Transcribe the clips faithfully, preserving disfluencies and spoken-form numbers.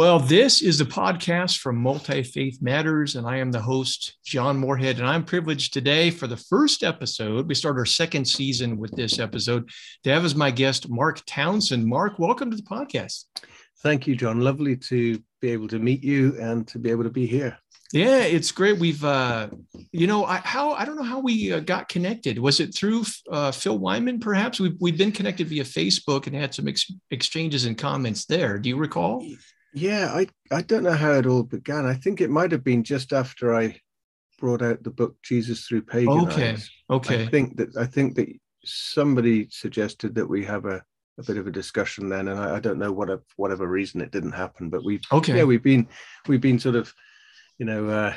Well, this is the podcast from Multi-Faith Matters, and I am the host, John Moorhead, and I'm privileged today for the first episode, we start our second season with this episode, to have as my guest, Mark Townsend. Mark, welcome to the podcast. Thank you, John. Lovely to be able to meet you and to be able to be here. Yeah, it's great. We've, uh, you know, I, how I don't know how we uh, got connected. Was it through uh, Phil Wyman, perhaps? We've, we've been connected via Facebook and had some ex- exchanges and comments there. Do you recall? Yeah, I, I don't know how it all began. I think it might have been just after I brought out the book Jesus Through Pagan Eyes. Okay, okay. I think that I think that somebody suggested that we have a, a bit of a discussion then, and I, I don't know what a, whatever reason it didn't happen, but we've okay. yeah we've been we've been sort of you know uh,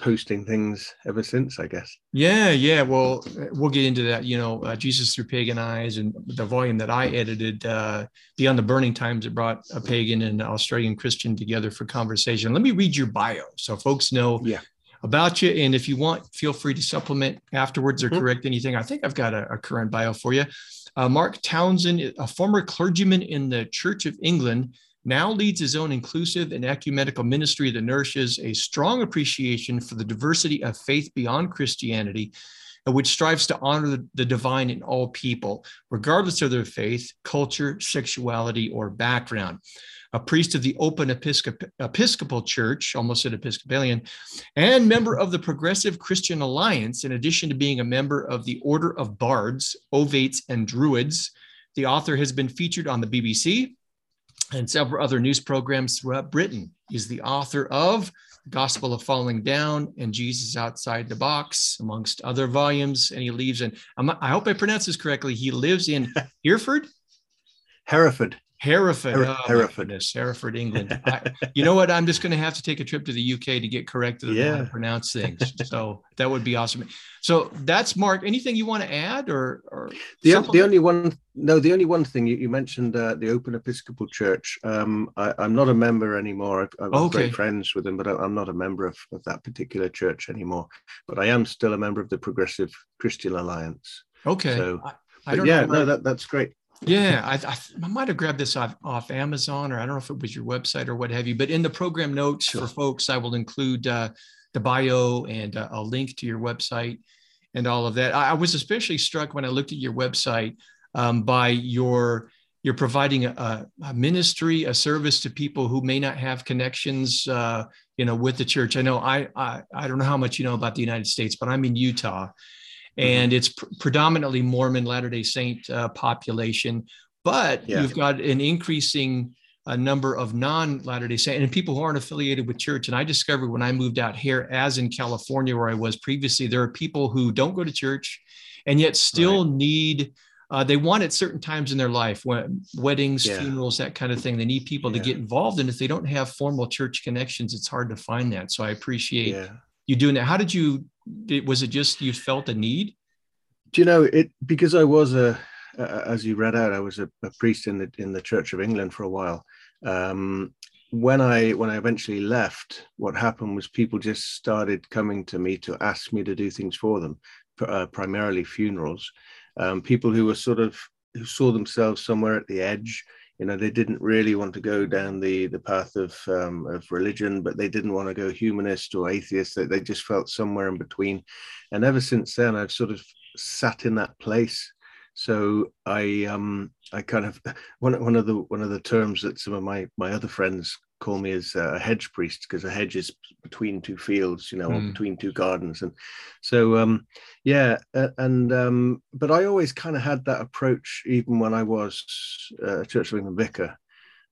posting things ever since, I guess. Yeah, yeah. Well, we'll get into that. You know, uh, Jesus Through Pagan Eyes, and the volume that I edited, uh, Beyond the Burning Times, it brought a pagan and Australian Christian together for conversation. Let me read your bio so folks know yeah. about you. And if you want, feel free to supplement afterwards or mm-hmm. correct anything. I think I've got a, a current bio for you. Uh, Mark Townsend, a former clergyman in the Church of England, now leads his own inclusive and ecumenical ministry that nourishes a strong appreciation for the diversity of faith beyond Christianity, which strives to honor the divine in all people, regardless of their faith, culture, sexuality, or background. A priest of the Open Episcop- Episcopal Church, almost an Episcopalian, and member of the Progressive Christian Alliance, in addition to being a member of the Order of Bards, Ovates, and Druids. The author has been featured on the B B C and several other news programs throughout Britain. He's the author of Gospel of Falling Down and Jesus Outside the Box, amongst other volumes. And he lives in, I'm, I hope I pronounce this correctly, he lives in Hereford? Hereford. Hereford. Her- oh, Hereford. Goodness, Hereford, England. I, you know what? I'm just going to have to take a trip to the U K to get corrected on yeah. how to pronounce things. So that would be awesome. So that's Mark. Anything you want to add, or, or the, the only one? No, the only one thing you, you mentioned, uh, the Open Episcopal Church. Um, I, I'm not a member anymore. I, I'm okay. great friends with them, but I, I'm not a member of, of that particular church anymore. But I am still a member of the Progressive Christian Alliance. Okay. So, I, I don't yeah, know no, that, that's great. Yeah, I, I, I might have grabbed this off, off Amazon, or I don't know if it was your website or what have you, but in the program notes sure. for folks, I will include uh, the bio and uh, a link to your website and all of that. I, I was especially struck when I looked at your website um, by your, you're providing a, a ministry, a service to people who may not have connections uh, you know, with the church. I know, I, I, I don't know how much you know about the United States, but I'm in Utah. And it's pr- predominantly Mormon, Latter-day Saint uh, population, but yeah. you've got an increasing uh, number of non-Latter-day Saint and people who aren't affiliated with church. And I discovered when I moved out here, as in California, where I was previously, there are people who don't go to church and yet still right. need, uh, they want at certain times in their life, when weddings, yeah. funerals, that kind of thing, they need people yeah. to get involved. And if they don't have formal church connections, it's hard to find that. So I appreciate yeah. you doing that. How did you... Was it just you felt a need? Do you know it because I was a, a as you read out, I was a, a priest in the in the Church of England for a while. Um, when I when I eventually left, what happened was people just started coming to me to ask me to do things for them, uh, primarily funerals. Um, people who were sort of who saw themselves somewhere at the edge. You know, they didn't really want to go down the, the path of um, of religion, but they didn't want to go humanist or atheist. They, they just felt somewhere in between. And ever since then, I've sort of sat in that place. So I um I kind of one one of the one of the terms that some of my my other friends call me is a hedge priest, because a hedge is between two fields, you know, mm. or between two gardens. And so, um, yeah. And, um, but I always kind of had that approach, even when I was a Church of England vicar,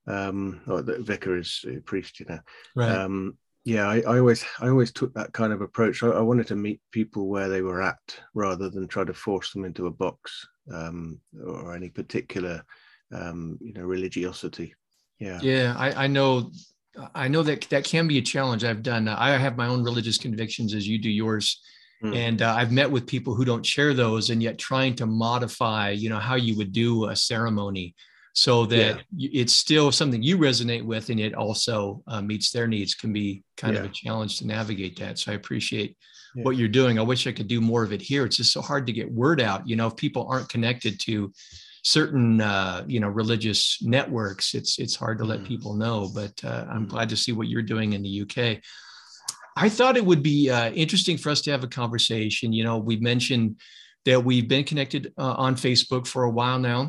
um, or the vicar is a priest, you know. Right. Um, yeah, I, I always, I always took that kind of approach. I, I wanted to meet people where they were at, rather than try to force them into a box, um, or any particular um, you know, religiosity. Yeah. Yeah. I, I know, I know that that can be a challenge. I've done, uh, I have my own religious convictions as you do yours. Mm. And uh, I've met with people who don't share those, and yet trying to modify, you know, how you would do a ceremony so that yeah. it's still something you resonate with, and it also uh, meets their needs, can be kind yeah. of a challenge to navigate that. So I appreciate yeah. what you're doing. I wish I could do more of it here. It's just so hard to get word out. You know, if people aren't connected to certain, uh, you know, religious networks, it's, it's hard to mm. let people know, but uh, I'm mm. glad to see what you're doing in the U K. I thought it would be uh, interesting for us to have a conversation. You know, we mentioned that we've been connected uh, on Facebook for a while now,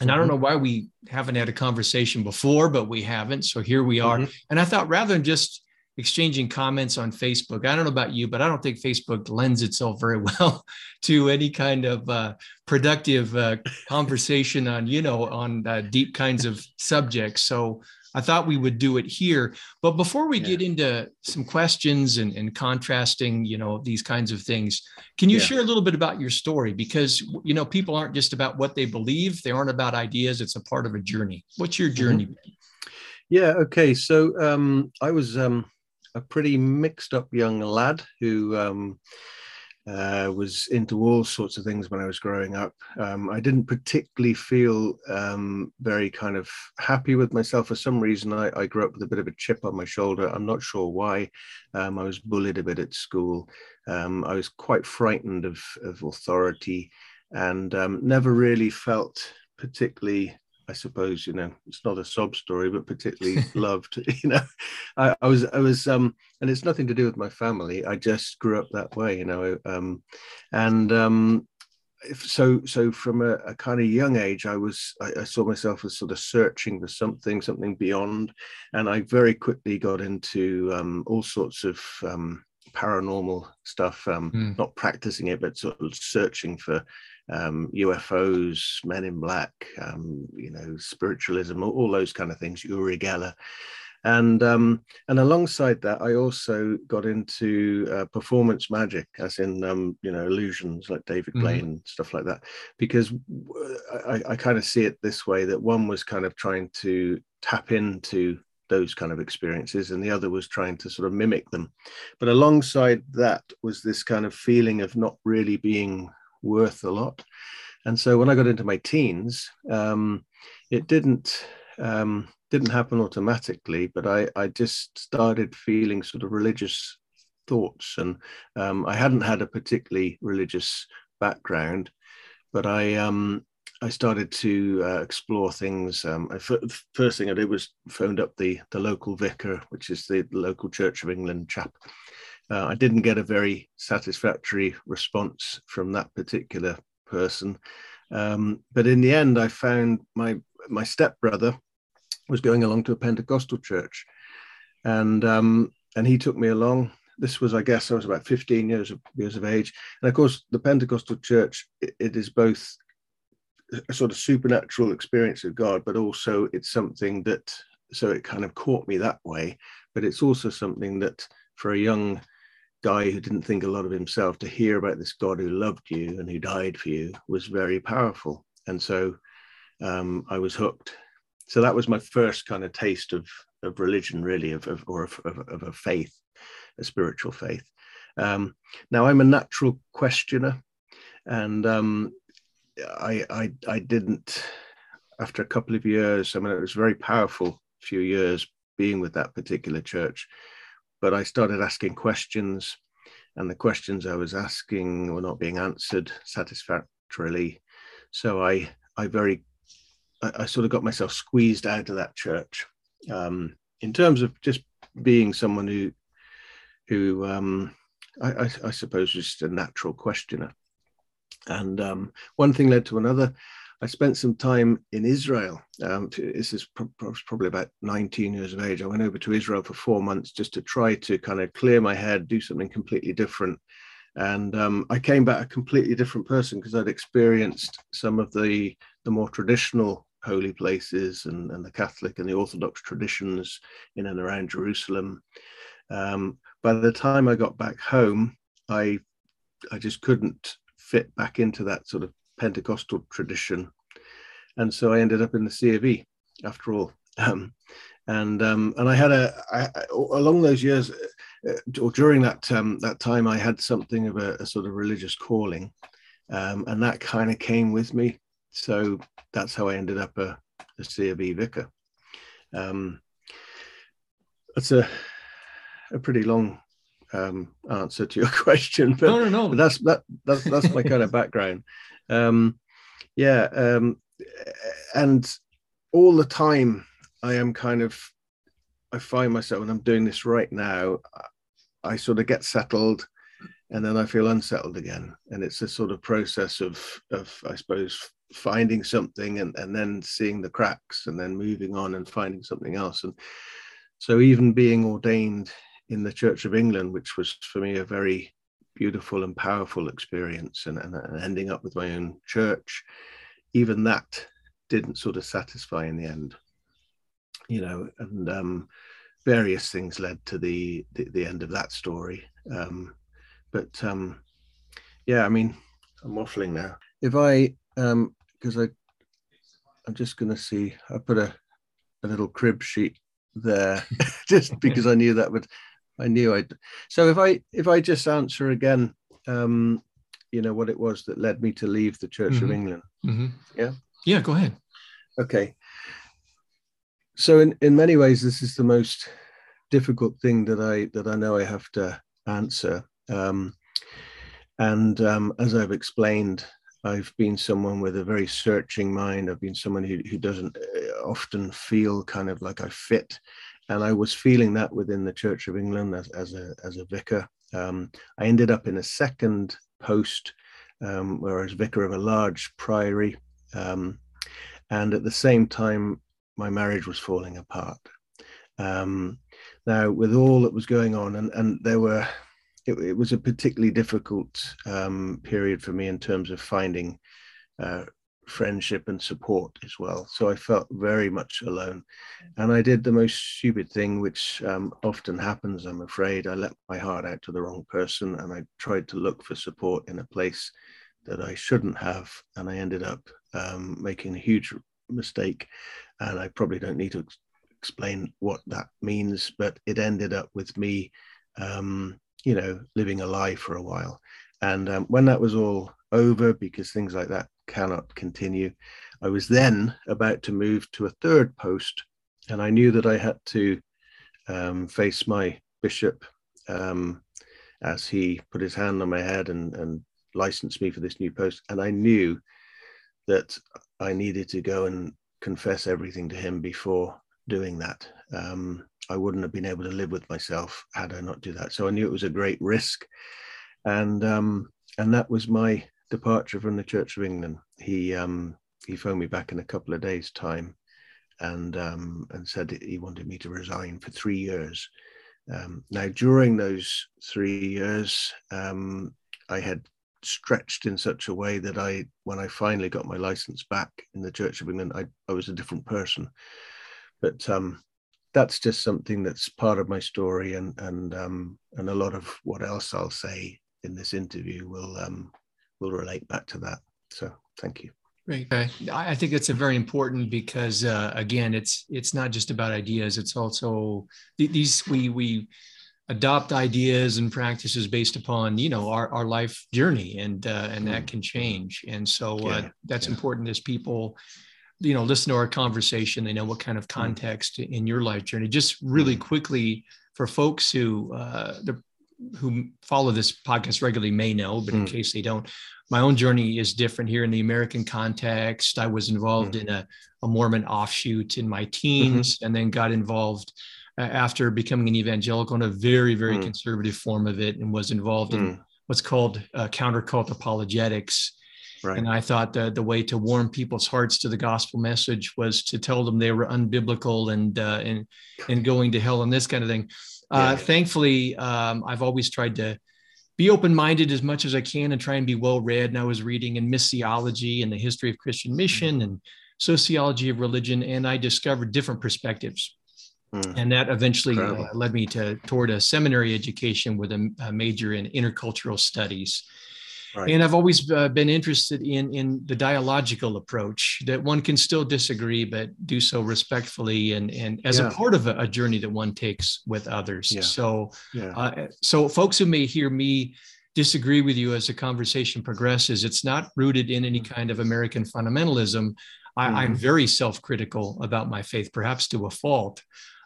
and mm-hmm. I don't know why we haven't had a conversation before, but we haven't. So here we are. Mm-hmm. And I thought, rather than just exchanging comments on Facebook, I don't know about you, but I don't think Facebook lends itself very well to any kind of uh, productive uh, conversation on, you know, on uh, deep kinds of subjects. So I thought we would do it here. But before we yeah. get into some questions and, and contrasting, you know, these kinds of things, can you yeah. share a little bit about your story? Because, you know, people aren't just about what they believe. They aren't about ideas. It's a part of a journey. What's your journey mm-hmm. been? Yeah. Okay. So um, I was um, a pretty mixed up young lad who um, uh, was into all sorts of things when I was growing up. Um, I didn't particularly feel um, very kind of happy with myself. For some reason, I, I grew up with a bit of a chip on my shoulder. I'm not sure why. Um, I was bullied a bit at school. Um, I was quite frightened of, of authority, and um, never really felt particularly, I suppose, you know, it's not a sob story, but particularly loved, you know, I, I was, I was, um, and it's nothing to do with my family. I just grew up that way, you know, um, and um, if so, so from a, a kind of young age, I was, I, I saw myself as sort of searching for something, something beyond. And I very quickly got into um, all sorts of um, paranormal stuff, um, mm. not practicing it, but sort of searching for Um, U F Os, Men in Black, um, you know, spiritualism, all, all those kind of things, Uri Geller. And, um, and alongside that, I also got into uh, performance magic, as in, um, you know, illusions like David Blaine mm-hmm. and stuff like that, because I, I kind of see it this way, that one was kind of trying to tap into those kind of experiences, and the other was trying to sort of mimic them. But alongside that was this kind of feeling of not really being worth a lot. And so when I got into my teens, um, it didn't um, didn't happen automatically, but I, I just started feeling sort of religious thoughts. And um, I hadn't had a particularly religious background, but I um, I started to uh, explore things. Um, I, the first thing I did was phoned up the, the local vicar, which is the local Church of England chap. Uh, I didn't get a very satisfactory response from that particular person. Um, but in the end, I found my my stepbrother was going along to a Pentecostal church. And um, and he took me along. This was, I guess, I was about fifteen years of, years of age. And of course, the Pentecostal church, it, it is both a sort of supernatural experience of God, but also it's something that, so it kind of caught me that way. But it's also something that for a young guy who didn't think a lot of himself, to hear about this God who loved you and who died for you was very powerful. And so um, I was hooked. So that was my first kind of taste of, of religion, really, of, of or of, of a faith, a spiritual faith. Um, now, I'm a natural questioner, and um, I, I, I didn't, after a couple of years, I mean, it was very powerful few years being with that particular church. But I started asking questions, and the questions I was asking were not being answered satisfactorily. So I, I very, I, I sort of got myself squeezed out of that church um, in terms of just being someone who, who um, I, I, I suppose was just a natural questioner. And um, one thing led to another. I spent some time in Israel. Um, this is probably about nineteen years of age. I went over to Israel for four months just to try to kind of clear my head, do something completely different. And um, I came back a completely different person, because I'd experienced some of the, the more traditional holy places and, and the Catholic and the Orthodox traditions in and around Jerusalem. Um, by the time I got back home, I, I just couldn't fit back into that sort of Pentecostal tradition, And so I ended up in the C of E after all. Um, and um, and I had a I, I, along those years, uh, or during that um, that time, I had something of a, a sort of religious calling, um, and that kind of came with me. So that's how I ended up a, a C of E vicar. Um, that's a a pretty long um, answer to your question, but no, no, no. But that's that that's that's my kind of background. Um, yeah, um, and all the time. I am kind of, I find myself, and I'm doing this right now, I sort of get settled and then I feel unsettled again. And it's a sort of process of, of I suppose, finding something and, and then seeing the cracks and then moving on and finding something else. And so even being ordained in the Church of England, which was for me a very beautiful and powerful experience, and, and ending up with my own church, even that didn't sort of satisfy in the end. You know, and um, various things led to the, the, the end of that story. Um, but um, yeah, I mean, I'm waffling now. If I, um, because I, I'm just going to see, I put a, a little crib sheet there just because I knew that would, I knew I'd. So if I, if I just answer again, um, you know, what it was that led me to leave the Church mm-hmm. of England. Mm-hmm. Yeah. Yeah, go ahead. Okay. So in, in many ways, this is the most difficult thing that I that I know I have to answer. Um, and um, as I've explained, I've been someone with a very searching mind. I've been someone who, who doesn't often feel kind of like I fit. And I was feeling that within the Church of England as, as, a, as a vicar. Um, I ended up in a second post um, where I was vicar of a large priory. Um, and at the same time, my marriage was falling apart. Um, now, with all that was going on, and, and there were, it, it was a particularly difficult um, period for me in terms of finding uh, friendship and support as well. So I felt very much alone. And I did the most stupid thing, which um, often happens, I'm afraid. I let my heart out to the wrong person, and I tried to look for support in a place that I shouldn't have. And I ended up um, making a huge mistake, and I probably don't need to ex- explain what that means, but it ended up with me um you know living a lie for a while. And um, when that was all over, because things like that cannot continue, I was then about to move to a third post, and I knew that I had to um face my bishop um as he put his hand on my head and, and licensed me for this new post. And I knew that I needed to go and confess everything to him before doing that. Um, I wouldn't have been able to live with myself had I not do that. So I knew it was a great risk. And um, and that was my departure from the Church of England. He um, he phoned me back in a couple of days' time and, um, and said he wanted me to resign for three years. Um, now, during those three years, um, I had stretched in such a way that I, when I finally got my license back in the Church of England, I, I was a different person. But um, that's just something that's part of my story, and and um, and a lot of what else I'll say in this interview will um, will relate back to that. So thank you. Great. I think it's a very important, because uh, again, it's it's not just about ideas. It's also these we we. adopt ideas and practices based upon, you know, our, our life journey, and uh, and that can change. And so uh, yeah, that's yeah. important as people, you know, listen to our conversation. They know what kind of context in your life journey. Just really quickly for folks who uh, the, who follow this podcast regularly may know, but in mm. case they don't, my own journey is different here in the American context. I was involved mm. in a, a Mormon offshoot in my teens, mm-hmm. and then got involved after becoming an evangelical in a very, very mm. conservative form of it, and was involved mm. in what's called uh, countercult apologetics. Right. And I thought the, the way to warm people's hearts to the gospel message was to tell them they were unbiblical and uh, and, and going to hell and this kind of thing. Uh, yeah. Thankfully, um, I've always tried to be open-minded as much as I can and try and be well-read. And I was reading in missiology and the history of Christian mission mm. and sociology of religion, and I discovered different perspectives. And that eventually uh, led me to toward a seminary education with a, a major in intercultural studies. Right. And I've always uh, been interested in in the dialogical approach, that one can still disagree, but do so respectfully and, and as yeah. a part of a, a journey that one takes with others. Yeah. So, yeah. Uh, so folks who may hear me disagree with you as the conversation progresses, it's not rooted in any kind of American fundamentalism. I, mm-hmm. I'm very self-critical about my faith, perhaps to a fault.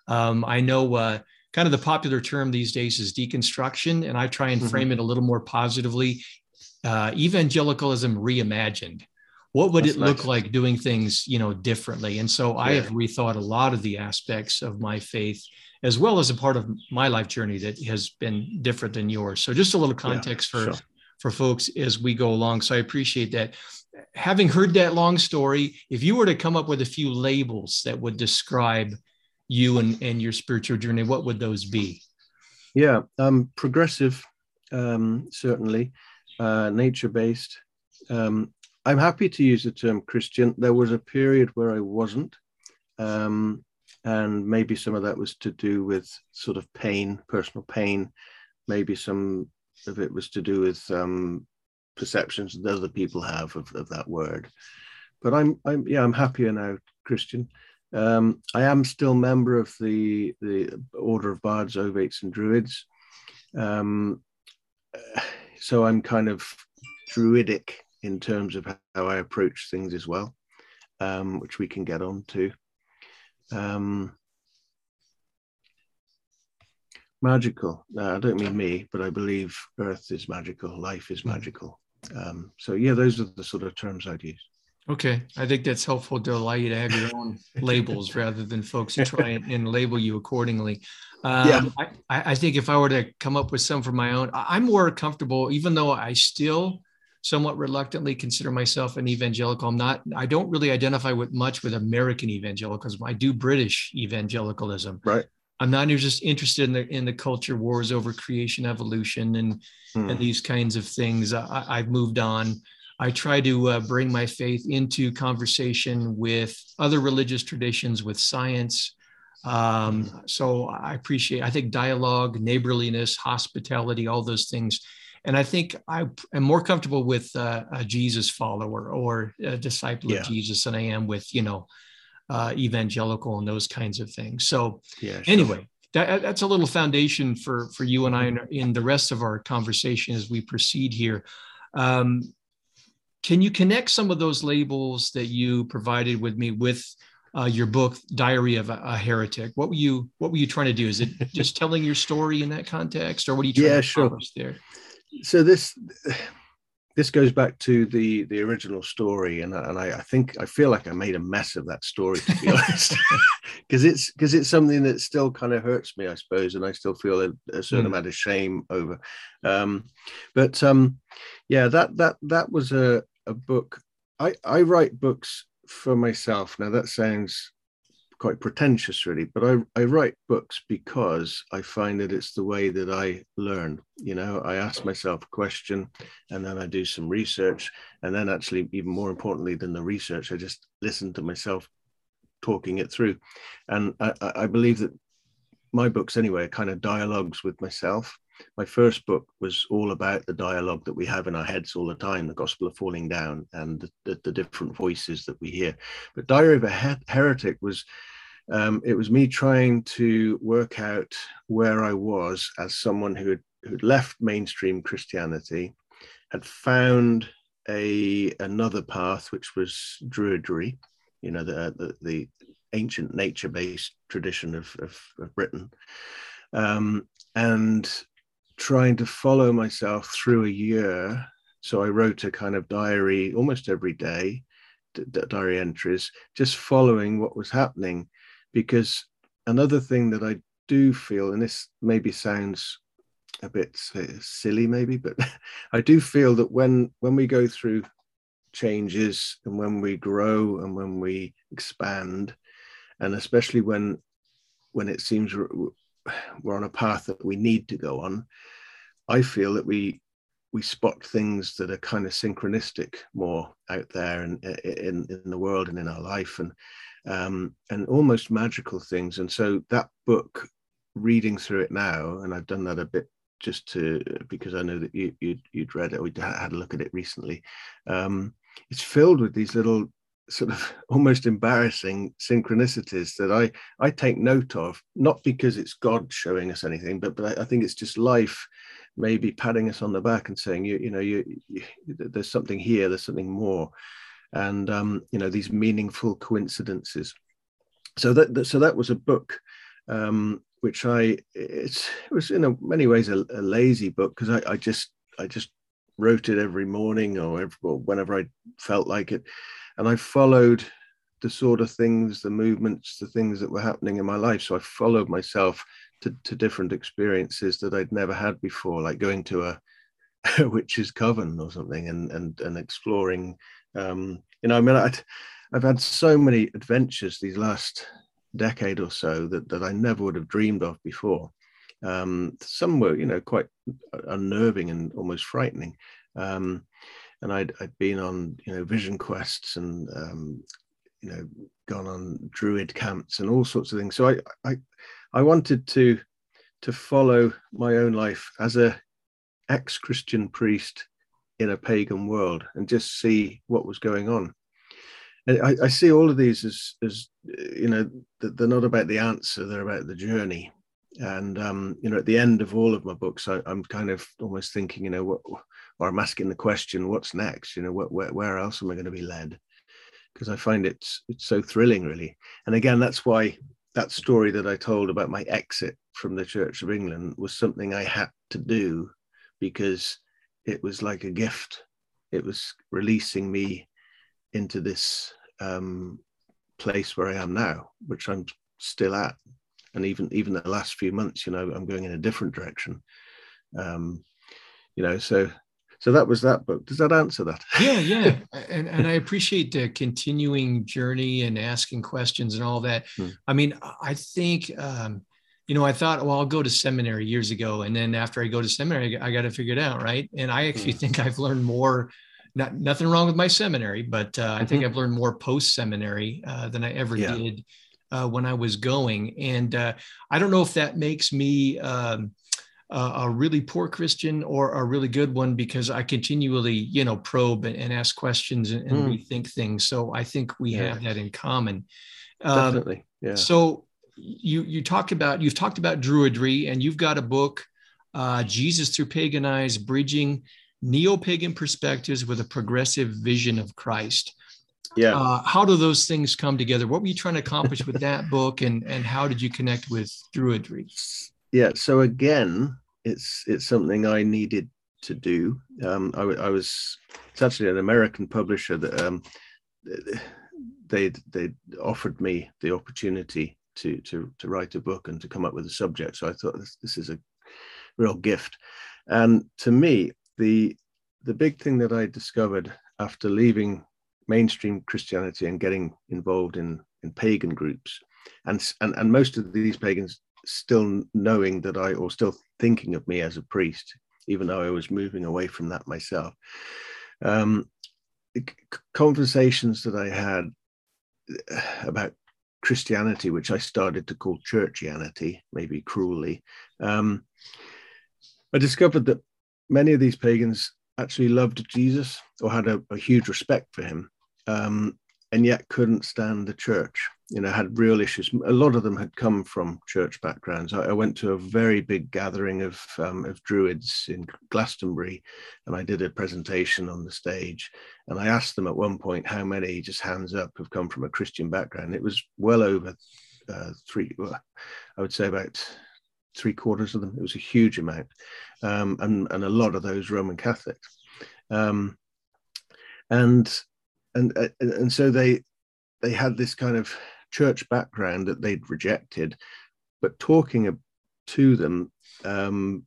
Um, I know uh, kind of the popular term these days is deconstruction, and I try and mm-hmm. frame it a little more positively. Uh, evangelicalism reimagined. What would That's it nice. Look like doing things, you know, differently? And so yeah. I have rethought a lot of the aspects of my faith, as well as a part of my life journey that has been different than yours. So just a little context yeah, for, sure. for folks as we go along. So I appreciate that. Having heard that long story, if you were to come up with a few labels that would describe you and, and your spiritual journey, what would those be? Yeah, um, progressive, um, certainly, uh, nature-based. Um, I'm happy to use the term Christian. There was a period where I wasn't. Um, And maybe some of that was to do with sort of pain, personal pain. Maybe some of it was to do with um, perceptions that other people have of, of that word. But I'm, I'm, yeah, I'm happier now, Christian. Um, I am still member of the the Order of Bards, Ovates, and Druids. Um, so I'm kind of druidic in terms of how I approach things as well, um, which we can get on to. Um, magical. No, I don't mean me, but I believe Earth is magical, life is magical. Um, so yeah, those are the sort of terms I'd use. Okay, I think that's helpful to allow you to have your own labels rather than folks to try and, and label you accordingly. Um, yeah. I, I think if I were to come up with some for my own, I'm more comfortable, even though I still somewhat reluctantly consider myself an evangelical. I'm not, I don't really identify with much with American evangelicalism. I do British evangelicalism. Right. I'm not just interested in the in the culture wars over creation, evolution, and, mm. and these kinds of things. I, I've moved on. I try to uh, bring my faith into conversation with other religious traditions, with science. Um, mm. So I appreciate, I think dialogue, neighborliness, hospitality, all those things. And I think I am more comfortable with uh, a Jesus follower or a disciple yeah. of Jesus than I am with, you know, uh, evangelical and those kinds of things. So yeah, sure. anyway, that, that's a little foundation for, for you and I in, in the rest of our conversation as we proceed here. Um, can you connect some of those labels that you provided with me with uh, your book, Diary of a, a Heretic? What were you What were you trying to do? Is it just telling your story in that context, or what are you trying yeah, to sure. accomplish there? So this this goes back to the the original story, and and I, I think I feel like I made a mess of that story, to be honest, because it's because it's something that still kind of hurts me, I suppose, and I still feel a, a certain mm. amount of shame over. Um, but um, yeah, that that that was a a book. I I write books for myself now. That sounds quite pretentious, really, but I, I write books because I find that it's the way that I learn. You know, I ask myself a question, and then I do some research, and then actually, even more importantly than the research, I just listen to myself talking it through. And I, I believe that my books, anyway, are kind of dialogues with myself. My first book was all about the dialogue that we have in our heads all the time, the Gospel of Falling Down, and the, the, the different voices that we hear. But Diary of a Heretic was Um, it was me trying to work out where I was as someone who had who'd left mainstream Christianity, had found a another path, which was Druidry, you know, the the, the ancient nature-based tradition of, of, of Britain, um, and trying to follow myself through a year. So I wrote a kind of diary almost every day, d- d- diary entries, just following what was happening. Because another thing that I do feel, and this maybe sounds a bit silly maybe, but I do feel that when, when we go through changes, and when we grow, and when we expand, and especially when, when it seems we're on a path that we need to go on, I feel that we we spot things that are kind of synchronistic more out there in, in, in the world and in our life, and um, and almost magical things. And so that book, reading through it now, and I've done that a bit just to, because I know that you, you'd, you'd read it, we had a look at it recently. Um, it's filled with these little sort of almost embarrassing synchronicities that I, I take note of, not because it's God showing us anything, but, but I, I think it's just life maybe patting us on the back and saying, you, you know, you, you, there's something here, there's something more. And, um, you know, these meaningful coincidences. So that, that so that was a book, um, which I, it's, it was in a, many ways a, a lazy book, because I, I just I just wrote it every morning or, every, or whenever I felt like it. And I followed the sort of things, the movements, the things that were happening in my life. So I followed myself to, to different experiences that I'd never had before, like going to a, a witch's coven or something and, and, and exploring. Um, you know, I mean, I'd, I've had so many adventures these last decade or so that, that I never would have dreamed of before. Um, some were, you know, quite unnerving and almost frightening. Um, and I'd, I'd been on, you know, vision quests and, um, you know, gone on druid camps and all sorts of things. So I, I, I wanted to, to follow my own life as a ex-Christian priest in a pagan world and just see what was going on. And I, I see all of these as, as you know, they're not about the answer, they're about the journey. And, um, you know, at the end of all of my books, I, I'm kind of almost thinking, you know, what, or I'm asking the question, what's next? You know, what, where, where else am I going to be led? Because I find it's, it's so thrilling, really. And again, that's why that story that I told about my exit from the Church of England was something I had to do, because it was like a gift. It was releasing me into this um, place where I am now, which I'm still at. And even even the last few months, you know, I'm going in a different direction. Um, you know, so so that was that book. Does that answer that? Yeah, yeah. and, and I appreciate the continuing journey and asking questions and all that. Hmm. I mean, I think, um, you know, I thought, well, I'll go to seminary years ago. And then after I go to seminary, I got to figure it out, right? And I actually hmm. think I've learned more. Not, nothing wrong with my seminary, but uh, I think mm-hmm. I've learned more post-seminary uh, than I ever yeah. did uh, when I was going. And uh, I don't know if that makes me um, a, a really poor Christian or a really good one, because I continually, you know, probe and, and ask questions and, and mm. rethink things. So I think we yeah. have that in common. Um, Definitely. Yeah. So you you talked about, you've talked about Druidry, and you've got a book, uh, Jesus Through Pagan Eyes, Bridging Neo-Pagan Perspectives with a Progressive Vision of Christ. Yeah. Uh, how do those things come together? What were you trying to accomplish with that book, and, and how did you connect with Druidry? Yeah. So again, it's it's something I needed to do. Um, I, I was, it's actually an American publisher that um, they they offered me the opportunity to to to write a book and to come up with a subject. So I thought this, this is a real gift, and to me. The the big thing that I discovered after leaving mainstream Christianity and getting involved in, in pagan groups, and, and and most of these pagans still knowing that I, or still thinking of me as a priest, even though I was moving away from that myself, um, conversations that I had about Christianity, which I started to call churchianity, maybe cruelly, um, I discovered that many of these pagans actually loved Jesus or had a, a huge respect for him, um, and yet couldn't stand the church, you know, had real issues. A lot of them had come from church backgrounds. I, I went to a very big gathering of, um, of Druids in Glastonbury, and I did a presentation on the stage, and I asked them at one point how many, just hands up, have come from a Christian background. It was well over uh, three, well, I would say about three quarters of them. It was a huge amount. Um, and, and a lot of those Roman Catholics. Um, and, and, and so they, they had this kind of church background that they'd rejected, but talking to them, um,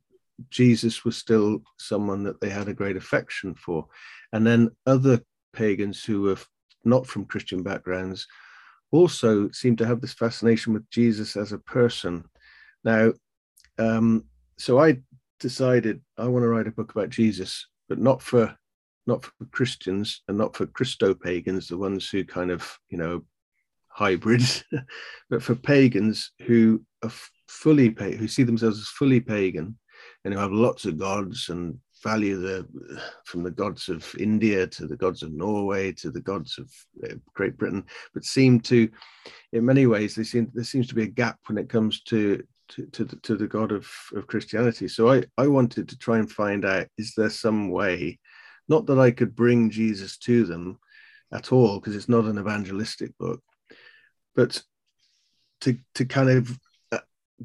Jesus was still someone that they had a great affection for. And then other pagans who were not from Christian backgrounds also seemed to have this fascination with Jesus as a person. Now, Um, so I decided I want to write a book about Jesus, but not for not for Christians and not for Christo-pagans, the ones who kind of, you know, hybrids, but for pagans who are fully pagan, who see themselves as fully pagan and who have lots of gods and value the, from the gods of India to the gods of Norway to the gods of Great Britain, but seem to, in many ways, they seem, there seems to be a gap when it comes to to, to, the, to the God of, of Christianity. So I, I wanted to try and find out, is there some way, not that I could bring Jesus to them at all, because it's not an evangelistic book, but to, to kind of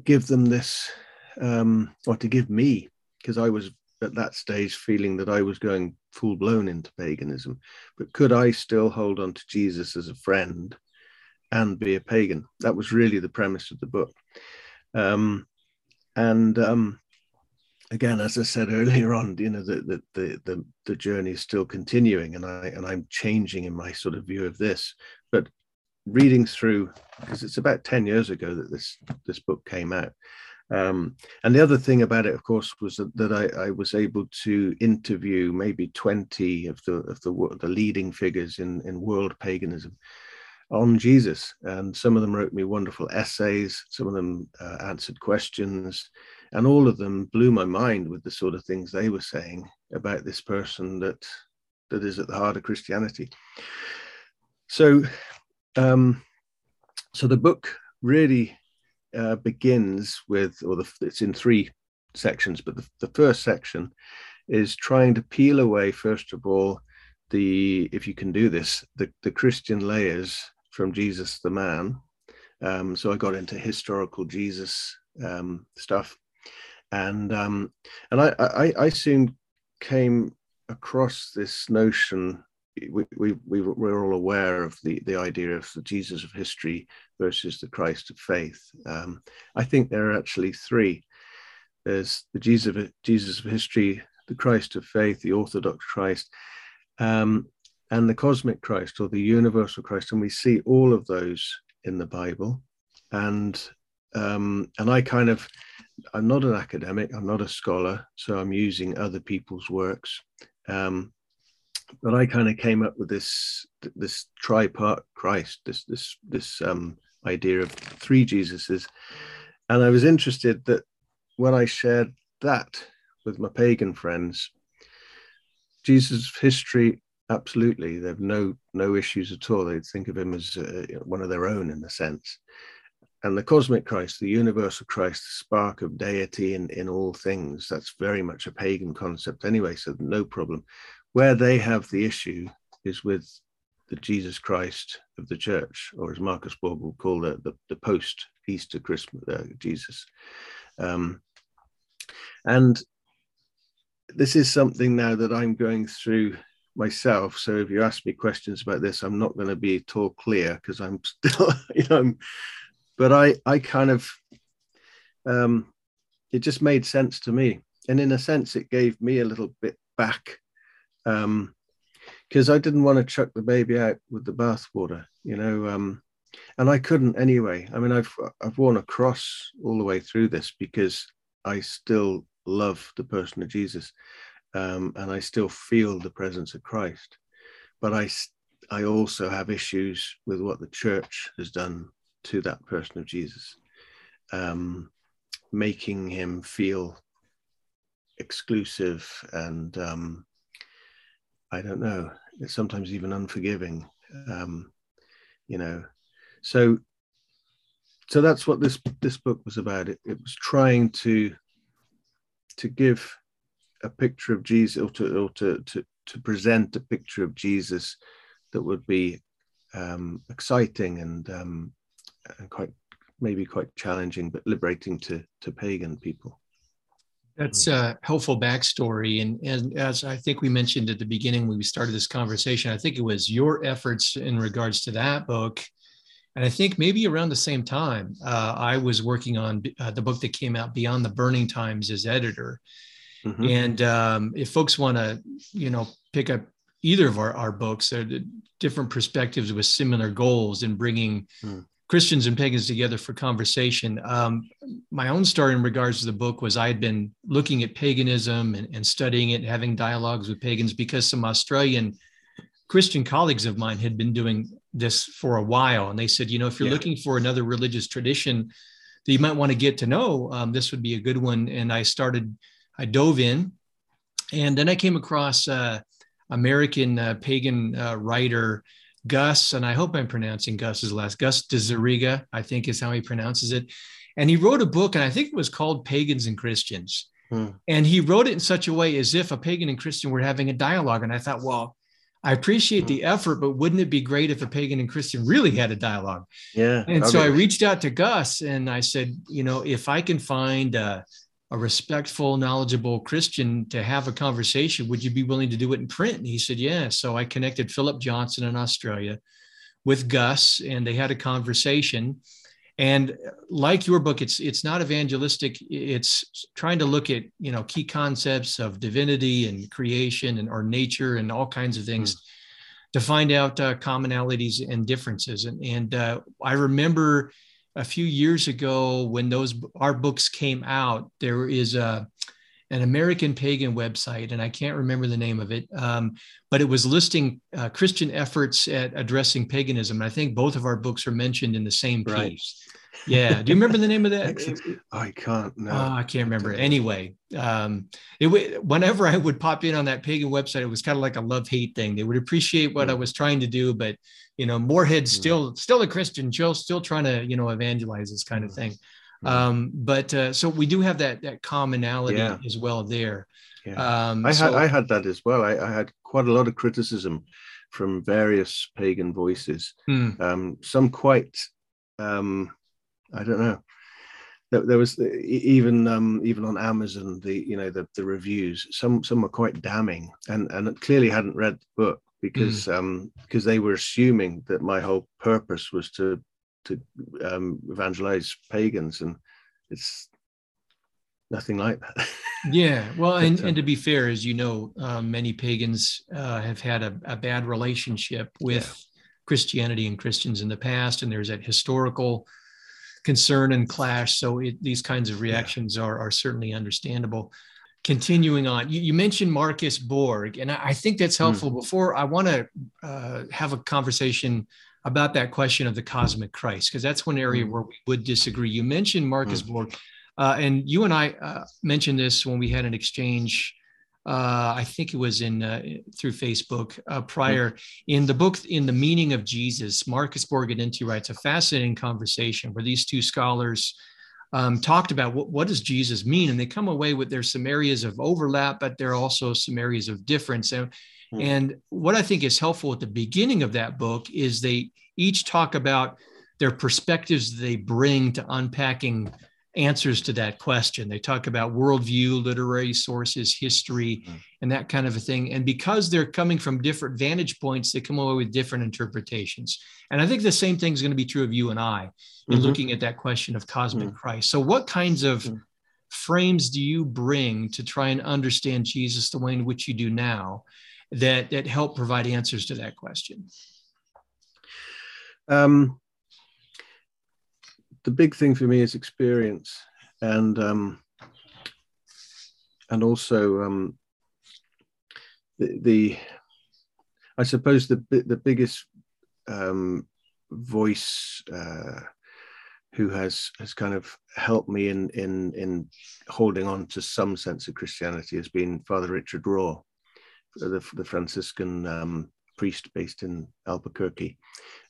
give them this, um, or to give me, because I was at that stage feeling that I was going full blown into paganism, but could I still hold on to Jesus as a friend and be a pagan? That was really the premise of the book. Um, and um, again, as I said earlier on, you know, the, the the the journey is still continuing, and I and I'm changing in my sort of view of this. But reading through, because it's about ten years ago that this this book came out. Um, and the other thing about it, of course, was that, that I, I was able to interview maybe twenty of the of the, the leading figures in, in world paganism on Jesus. And some of them wrote me wonderful essays. Some of them uh, answered questions, and all of them blew my mind with the sort of things they were saying about this person that that is at the heart of Christianity. So, um, so the book really Uh, begins with, or the, it's in three sections, but the, the first section is trying to peel away, first of all, the, if you can do this, the, the Christian layers from Jesus the man. Um, so I got into historical Jesus um, stuff, and um, and I, I, I soon came across this notion. We, we, we we're all aware of the, the idea of the Jesus of history versus the Christ of faith. Um, I think there are actually three. There's the Jesus of, Jesus of history, the Christ of faith, the Orthodox Christ, um, and the cosmic Christ, or the universal Christ. And we see all of those in the Bible. And um, and I kind of, I'm not an academic, I'm not a scholar, so I'm using other people's works. Um, But I kind of came up with this this tripart Christ, this this this um, idea of three Jesuses, and I was interested that when I shared that with my pagan friends, Jesus' history, absolutely, they've no no issues at all. They'd think of him as uh, one of their own in a sense, and the cosmic Christ, the universal Christ, the spark of deity in in all things. That's very much a pagan concept anyway, so no problem. Where they have the issue is with the Jesus Christ of the church, or as Marcus Borg will call the, the, the post-Easter Christmas uh, Jesus. Um, and this is something now that I'm going through myself. So if you ask me questions about this, I'm not going to be at all clear, because I'm still, you know, I'm, but I, I kind of, um, it just made sense to me. And in a sense, it gave me a little bit back, um because I didn't want to chuck the baby out with the bathwater, you know, um and I couldn't anyway. I mean, I've I've worn a cross all the way through this, because I still love the person of Jesus, um and I still feel the presence of Christ, but I I also have issues with what the church has done to that person of Jesus, um making him feel exclusive and um I don't know, it's sometimes even unforgiving, um, you know. So, so that's what this this book was about. It, it was trying to to give a picture of Jesus, or to or to, to to present a picture of Jesus that would be um, exciting and um, and quite maybe quite challenging, but liberating to to pagan people. That's a helpful backstory, and, and as I think we mentioned at the beginning when we started this conversation, I think it was your efforts in regards to that book, and I think maybe around the same time, uh, I was working on uh, the book that came out, Beyond the Burning Times, as editor, mm-hmm. and um, if folks want to, you know, pick up either of our, our books, they're different perspectives with similar goals in bringing mm. Christians and pagans together for conversation. Um, my own story in regards to the book was I had been looking at paganism and, and studying it, having dialogues with pagans, because some Australian Christian colleagues of mine had been doing this for a while. And they said, you know, if you're yeah. looking for another religious tradition that you might want to get to know, um, this would be a good one. And I started I dove in, and then I came across uh, American uh, pagan uh, writer Gus, and I hope I'm pronouncing Gus's last, Gus DeZariga, I think is how he pronounces it. And he wrote a book, and I think it was called Pagans and Christians. Hmm. And he wrote it in such a way as if a pagan and Christian were having a dialogue. And I thought, well, I appreciate the effort, but wouldn't it be great if a pagan and Christian really had a dialogue? Yeah. And so be. I reached out to Gus and I said, you know, if I can find a, a respectful, knowledgeable Christian to have a conversation, would you be willing to do it in print? And he said, yeah. So I connected Philip Johnson in Australia with Gus, and they had a conversation. And like your book, it's it's not evangelistic. It's trying to look at, you know, key concepts of divinity and creation and or nature and all kinds of things mm. to find out uh, commonalities and differences. And, and uh, I remember a few years ago when those our books came out, there is a, an American pagan website, and I can't remember the name of it, um, but it was listing uh, Christian efforts at addressing paganism. And I think both of our books are mentioned in the same piece. Right. Yeah. Do you remember the name of that? I can't. No, uh, I can't remember. Anyway, um, it w- whenever I would pop in on that pagan website, it was kind of like a love-hate thing. They would appreciate what mm. I was trying to do, but you know, Moorhead's mm. still still a Christian, Joe, still trying to you know evangelize this kind mm. of thing. Um, but uh, so we do have that that commonality yeah. as well there. Yeah. Um, I had so- I had that as well. I, I had quite a lot of criticism from various pagan voices. Mm. Um, some quite. Um, I don't know. There, there was even um, even on Amazon the you know the the reviews. Some some were quite damning, and and clearly hadn't read the book because mm. um, because they were assuming that my whole purpose was to to um, evangelize pagans, and it's nothing like that. Yeah, well, and, and to be fair, as you know, uh, many pagans uh, have had a, a bad relationship with yeah. Christianity and Christians in the past, and there's that historical concern and clash. So it, these kinds of reactions yeah. are, are certainly understandable. Continuing on, you, you mentioned Marcus Borg, and I, I think that's helpful. Mm. Before I want to uh, have a conversation about that question of the cosmic Christ, because that's one area where we would disagree. You mentioned Marcus mm. Borg, uh, and you and I uh, mentioned this when we had an exchange, uh, I think it was in uh, through Facebook uh, prior. Mm. In the book, In the Meaning of Jesus, Marcus Borg and N T Wright's a fascinating conversation where these two scholars um, talked about what, what does Jesus mean? And they come away with there's some areas of overlap, but there are also some areas of difference. And, And what I think is helpful at the beginning of that book is they each talk about their perspectives they bring to unpacking answers to that question. They talk about worldview, literary sources, history, and that kind of a thing. And because they're coming from different vantage points, they come away with different interpretations. And I think the same thing is going to be true of you and I in mm-hmm. looking at that question of cosmic mm-hmm. Christ. So what kinds of mm-hmm. frames do you bring to try and understand Jesus the way in which you do now, that that help provide answers to that question? Um, the big thing for me is experience, and um, and also um, the, the I suppose the the biggest um, voice uh, who has has kind of helped me in in in holding on to some sense of Christianity has been Father Richard Rohr, the, the Franciscan um, priest based in Albuquerque.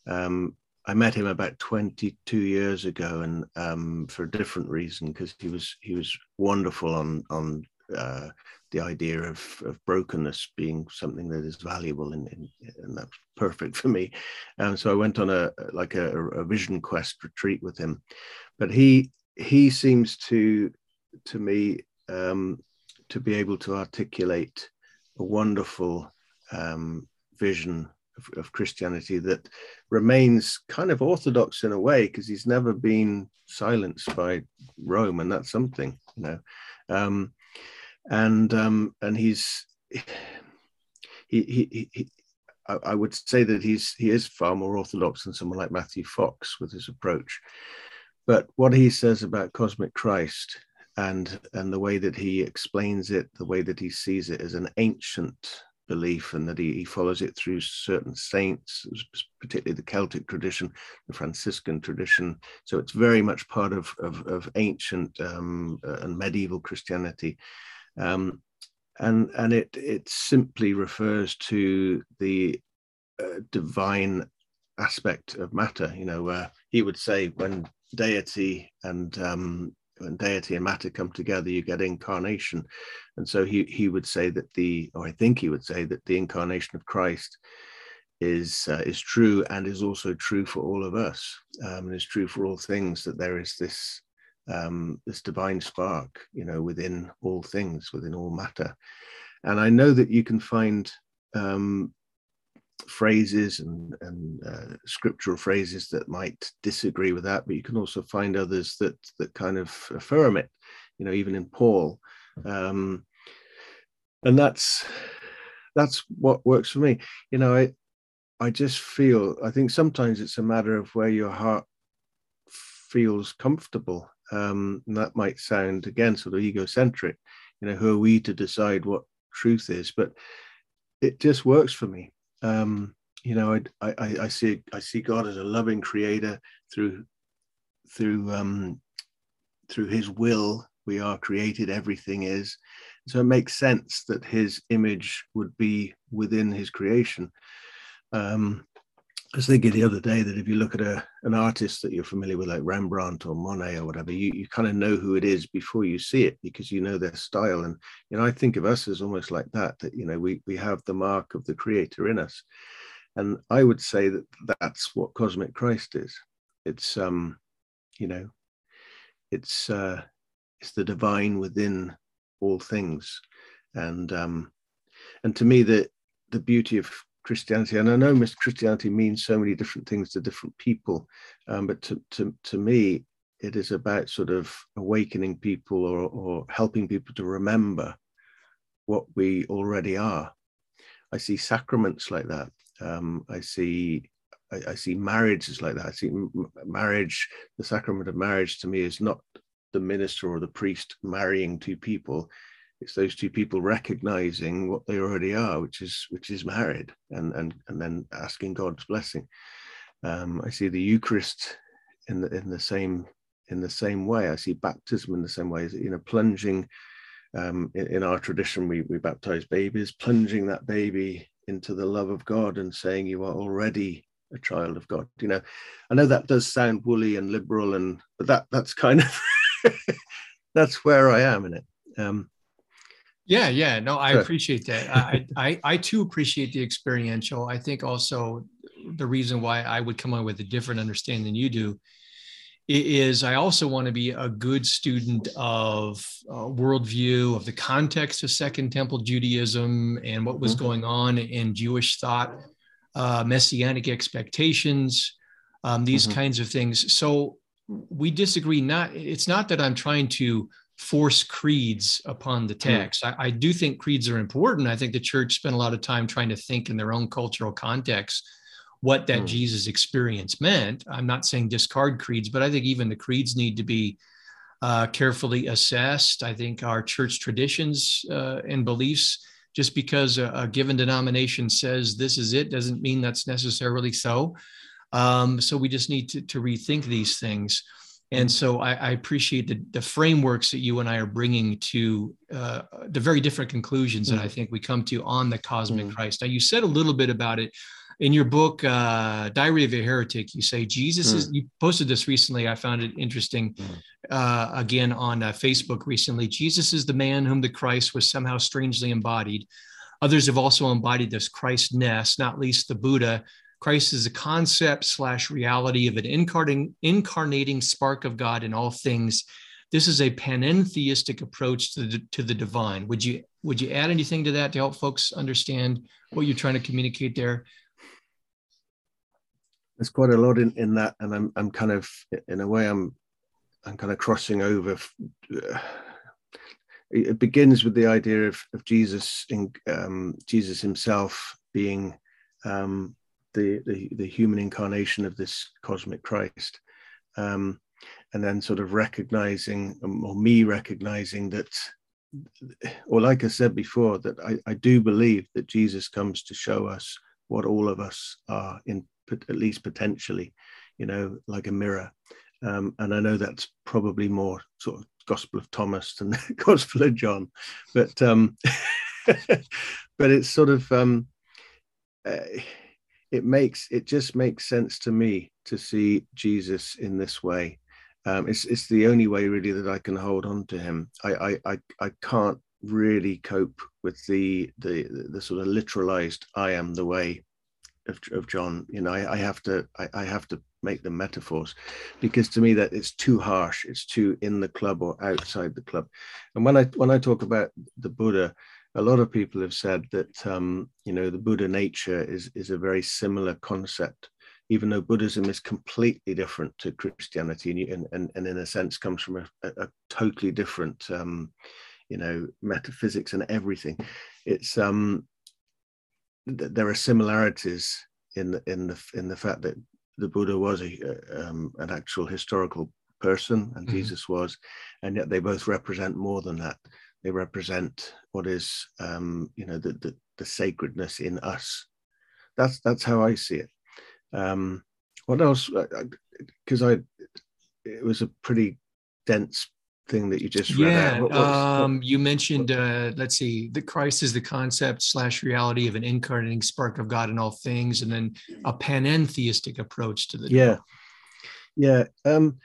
Um, I met him about twenty-two years ago, and um, for a different reason, because he was he was wonderful on on uh, the idea of, of brokenness being something that is valuable, and, and, and that's perfect for me. Um, so I went on a like a, a vision quest retreat with him, but he he seems to to me um, to be able to articulate a wonderful um, vision of, of Christianity that remains kind of orthodox in a way, because he's never been silenced by Rome, and that's something, you know. Um, and um, and he's he he, he I, I would say that he's he is far more orthodox than someone like Matthew Fox with his approach. But what he says about cosmic Christ, And and the way that he explains it, the way that he sees it as an ancient belief, and that he, he follows it through certain saints, particularly the Celtic tradition, the Franciscan tradition. So it's very much part of, of, of ancient um, and medieval Christianity. Um, and and it, it simply refers to the uh, divine aspect of matter. You know, uh, he would say when deity and um, when deity and matter come together, you get incarnation. And so he he would say that the, or I think he would say that the incarnation of Christ is uh, is true, and is also true for all of us, um, and is true for all things, that there is this um, this divine spark, you know, within all things, within all matter. And I know that you can find um, phrases and, and uh, scriptural phrases that might disagree with that, but you can also find others that that kind of affirm it, you know, even in Paul. Um, and that's that's what works for me. You know, I I just feel, I think sometimes it's a matter of where your heart feels comfortable. Um, and that might sound, again, sort of egocentric. You know, who are we to decide what truth is? But it just works for me. Um, you know, I, I, I see I see God as a loving creator. Through through um, through his will, we are created, everything is. So it makes sense that his image would be within his creation. Um, I was thinking the other day that if you look at a, an artist that you're familiar with, like Rembrandt or Monet or whatever, you, you kind of know who it is before you see it, because you know their style. And, you know, I think of us as almost like that, that, you know, we, we have the mark of the creator in us. And I would say that that's what cosmic Christ is. It's, um, you know, it's, uh, it's the divine within all things. And, um, and to me, the, the beauty of Christianity, and I know Christianity means so many different things to different people, um, but to, to, to me, it is about sort of awakening people, or, or helping people to remember what we already are. I see sacraments like that. Um, I see I, I see marriages like that. I see marriage, the sacrament of marriage, to me is not the minister or the priest marrying two people. It's those two people recognizing what they already are, which is which is married, and and and then asking God's blessing. Um, I see the Eucharist in the in the same in the same way. I see baptism in the same way. You know, plunging um, in, in our tradition, we we baptize babies, plunging that baby into the love of God, and saying you are already a child of God. You know, I know that does sound woolly and liberal, and but that that's kind of that's where I am in it. Um, Yeah, yeah, no, I appreciate that. I, I, I too appreciate the experiential. I think also the reason why I would come up with a different understanding than you do is I also want to be a good student of uh, worldview, of the context of Second Temple Judaism and what was going on in Jewish thought, uh, messianic expectations, um, these mm-hmm. kinds of things. So we disagree. Not it's not that I'm trying to force creeds upon the text. I, I do think creeds are important. I think the church spent a lot of time trying to think in their own cultural context what that mm. Jesus experience meant. I'm not saying discard creeds, but I think even the creeds need to be uh, carefully assessed. I think our church traditions uh, and beliefs, just because a, a given denomination says this is it, doesn't mean that's necessarily so. Um, so we just need to, to rethink these things. And so I, I appreciate the, the frameworks that you and I are bringing to uh, the very different conclusions mm-hmm. that I think we come to on the cosmic mm-hmm. Christ. Now, you said a little bit about it in your book, uh, Diary of a Heretic. You say Jesus mm-hmm. is, you posted this recently. I found it interesting, mm-hmm. uh, again, on uh, Facebook recently. Jesus is the man whom the Christ was somehow strangely embodied. Others have also embodied this Christness, not least the Buddha. Christ is a concept slash reality of an incarnating, incarnating spark of God in all things. This is a panentheistic approach to the, to the divine. Would you would you add anything to that to help folks understand what you're trying to communicate there? There's quite a lot in, in that, and I'm I'm kind of in a way I'm I'm kind of crossing over. It begins with the idea of of Jesus in, um, Jesus himself being. Um, The, the the human incarnation of this cosmic Christ, um, and then sort of recognizing, or me recognizing that, or like I said before, that I, I do believe that Jesus comes to show us what all of us are, in at least potentially, you know, like a mirror. Um, and I know that's probably more sort of Gospel of Thomas and the Gospel of John, but um, but it's sort of um, uh, it makes it just makes sense to me to see Jesus in this way. Um, it's it's the only way really that I can hold on to him. I I I, I can't really cope with the, the the sort of literalized "I am the way" of of John. You know, I, I have to I, I have to make them metaphors, because to me that it's too harsh. It's too in the club or outside the club. And when I when I talk about the Buddha, a lot of people have said that um, you know, the Buddha nature is is a very similar concept, even though Buddhism is completely different to Christianity, and and, and in a sense comes from a, a, a totally different um, you know, metaphysics and everything. It's um, th- there are similarities in the in the in the fact that the Buddha was a, um, an actual historical person, and mm-hmm. Jesus was, and yet they both represent more than that. They represent what is, um, you know, the, the the sacredness in us. That's that's how I see it. Um, what else? Because I, I, it was a pretty dense thing that you just read yeah, out. What, um, what, you mentioned, what, uh, let's see, the Christ is the concept slash reality of an incarnating spark of God in all things, and then a panentheistic approach to the yeah, Bible. yeah. Um,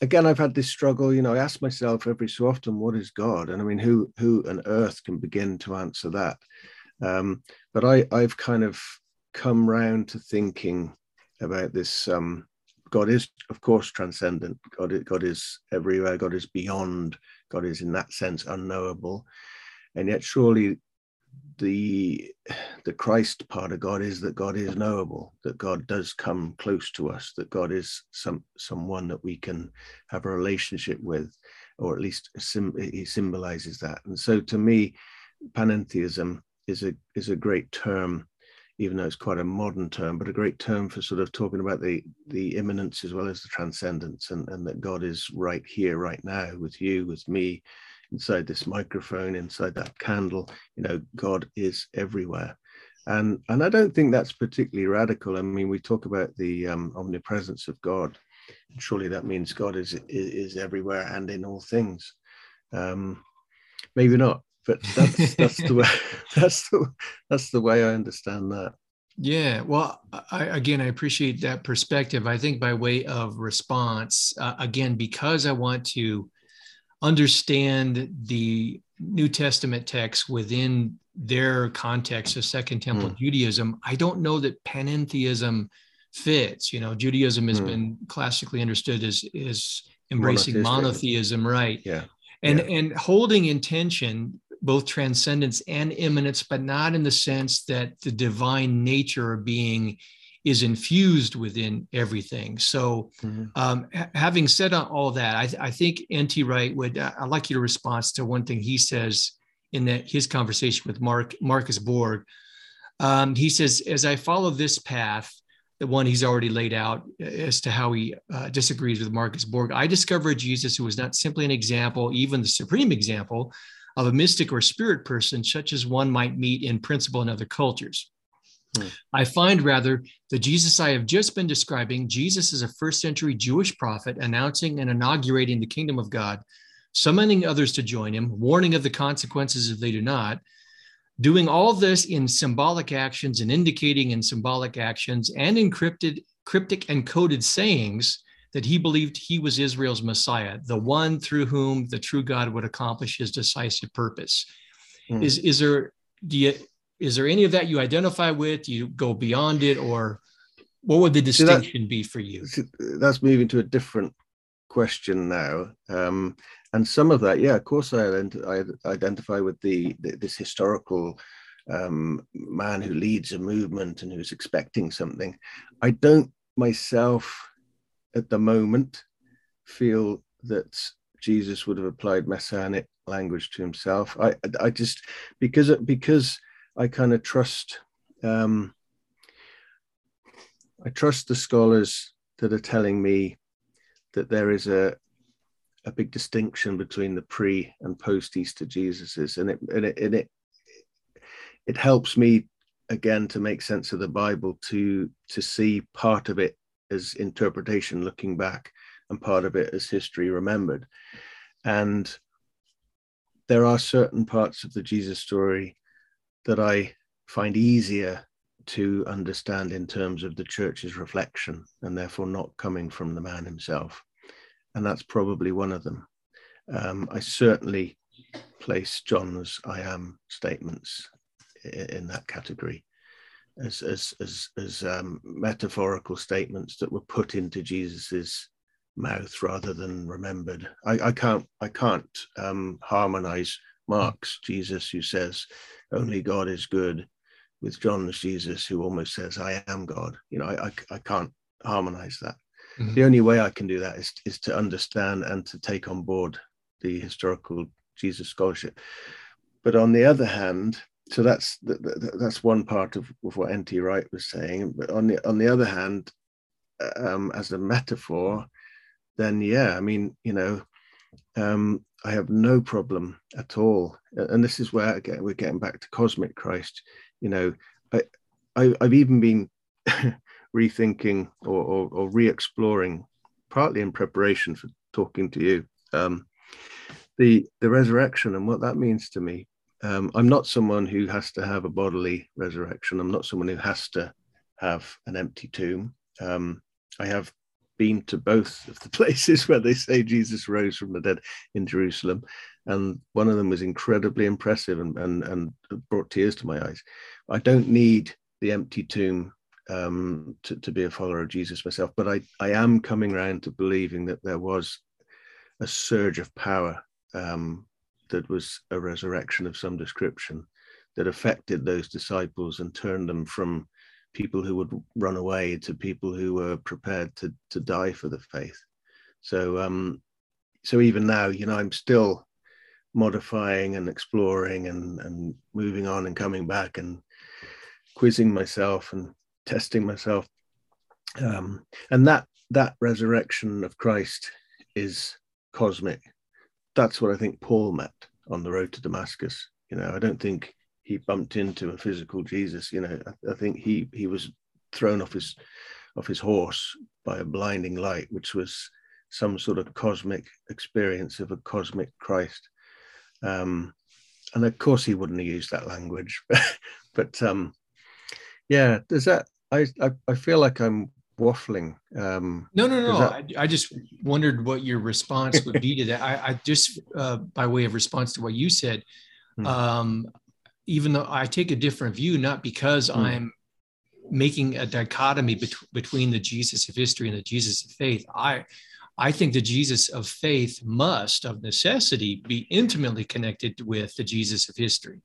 again, I've had this struggle. You know, I ask myself every so often, "What is God?" And I mean, who who on earth can begin to answer that? Um, but I I've kind of come round to thinking about this. Um, God is, of course, transcendent. God is, God is everywhere. God is beyond. God is, in that sense, unknowable. And yet, surely, the the Christ part of God is that God is knowable, that God does come close to us, that God is some someone that we can have a relationship with, or at least sim- he symbolizes that. And so, to me, panentheism is a is a great term, even though it's quite a modern term, but a great term for sort of talking about the, the immanence as well as the transcendence, and, and that God is right here, right now, with you, with me, inside this microphone, inside that candle. You know, God is everywhere. And, and I don't think that's particularly radical. I mean, we talk about the um, omnipresence of God. Surely that means God is, is, is everywhere and in all things. Um, maybe not. But that's that's the way that's the, that's the way I understand that. Yeah. Well, I, again, I appreciate that perspective. I think by way of response, uh, again, because I want to understand the New Testament texts within their context of Second Temple mm. Judaism, I don't know that panentheism fits. You know, Judaism has mm. been classically understood as is embracing monotheism, right? Yeah. And yeah. and holding intention both transcendence and immanence, but not in the sense that the divine nature or being is infused within everything. So mm-hmm. um, ha- having said all that, I, th- I think N T. Wright would, uh, I'd like your response to one thing he says in that his conversation with Mark Marcus Borg. Um, he says, as I follow this path, the one he's already laid out as to how he uh, disagrees with Marcus Borg, I discovered Jesus who was not simply an example, even the supreme example, of a mystic or spirit person, such as one might meet in principle in other cultures. Hmm. I find rather the Jesus I have just been describing, Jesus is a first century Jewish prophet announcing and inaugurating the kingdom of God, summoning others to join him, warning of the consequences if they do not, doing all this in symbolic actions and indicating in symbolic actions and encrypted, cryptic and coded sayings that he believed he was Israel's Messiah, the one through whom the true God would accomplish his decisive purpose. Mm. Is is there do you, is there any of that you identify with? Do you go beyond it, or what would the distinction so that, be for you? That's moving to a different question now, um, and some of that, yeah, of course, I, I identify with the, the this historical um, man who leads a movement and who's expecting something. I don't myself, at the moment, feel that Jesus would have applied messianic language to himself. I, I just, because because I kind of trust, um, I trust the scholars that are telling me that there is a a big distinction between the pre and post Easter Jesuses, and it and it and it it helps me again to make sense of the Bible, to to see part of it as interpretation looking back, and part of it as history remembered. And there are certain parts of the Jesus story that I find easier to understand in terms of the church's reflection, and therefore not coming from the man himself. And that's probably one of them. Um, I certainly place John's I am statements in that category as, as, as, as um, metaphorical statements that were put into Jesus's mouth rather than remembered. I, I can't, I can't um, harmonize Mark's Jesus who says only God is good with John's Jesus who almost says I am God. You know, I, I, I can't harmonize that. Mm-hmm. The only way I can do that is, is to understand and to take on board the historical Jesus scholarship. But on the other hand, so that's that's one part of, of what N T Wright was saying. But on the on the other hand, um, as a metaphor, then yeah, I mean, you know, um, I have no problem at all. And this is where again, we're getting back to cosmic Christ. You know, I, I I've even been rethinking or, or, or re-exploring, partly in preparation for talking to you, um, the the resurrection and what that means to me. Um, I'm not someone who has to have a bodily resurrection. I'm not someone who has to have an empty tomb. Um, I have been to both of the places where they say Jesus rose from the dead in Jerusalem. And one of them was incredibly impressive and, and, and brought tears to my eyes. I don't need the empty tomb um to, to be a follower of Jesus myself, but I I am coming around to believing that there was a surge of power um that was a resurrection of some description that affected those disciples and turned them from people who would run away to people who were prepared to to die for the faith. So um so even now, you know, I'm still modifying and exploring and and moving on and coming back and quizzing myself and testing myself, um, and that that resurrection of Christ is cosmic. That's what I think Paul met on the road to Damascus. You know, I don't think he bumped into a physical Jesus. You know, I, I think he he was thrown off his off his horse by a blinding light, which was some sort of cosmic experience of a cosmic Christ. Um, and of course, he wouldn't have used that language, but, but um, yeah, does that? I, I I feel like I'm waffling. Um, no, no, no. That... I, I just wondered what your response would be to that. I, I just, uh, by way of response to what you said, mm. um, even though I take a different view, not because mm. I'm making a dichotomy bet- between the Jesus of history and the Jesus of faith. I, I think the Jesus of faith must, of necessity, be intimately connected with the Jesus of history.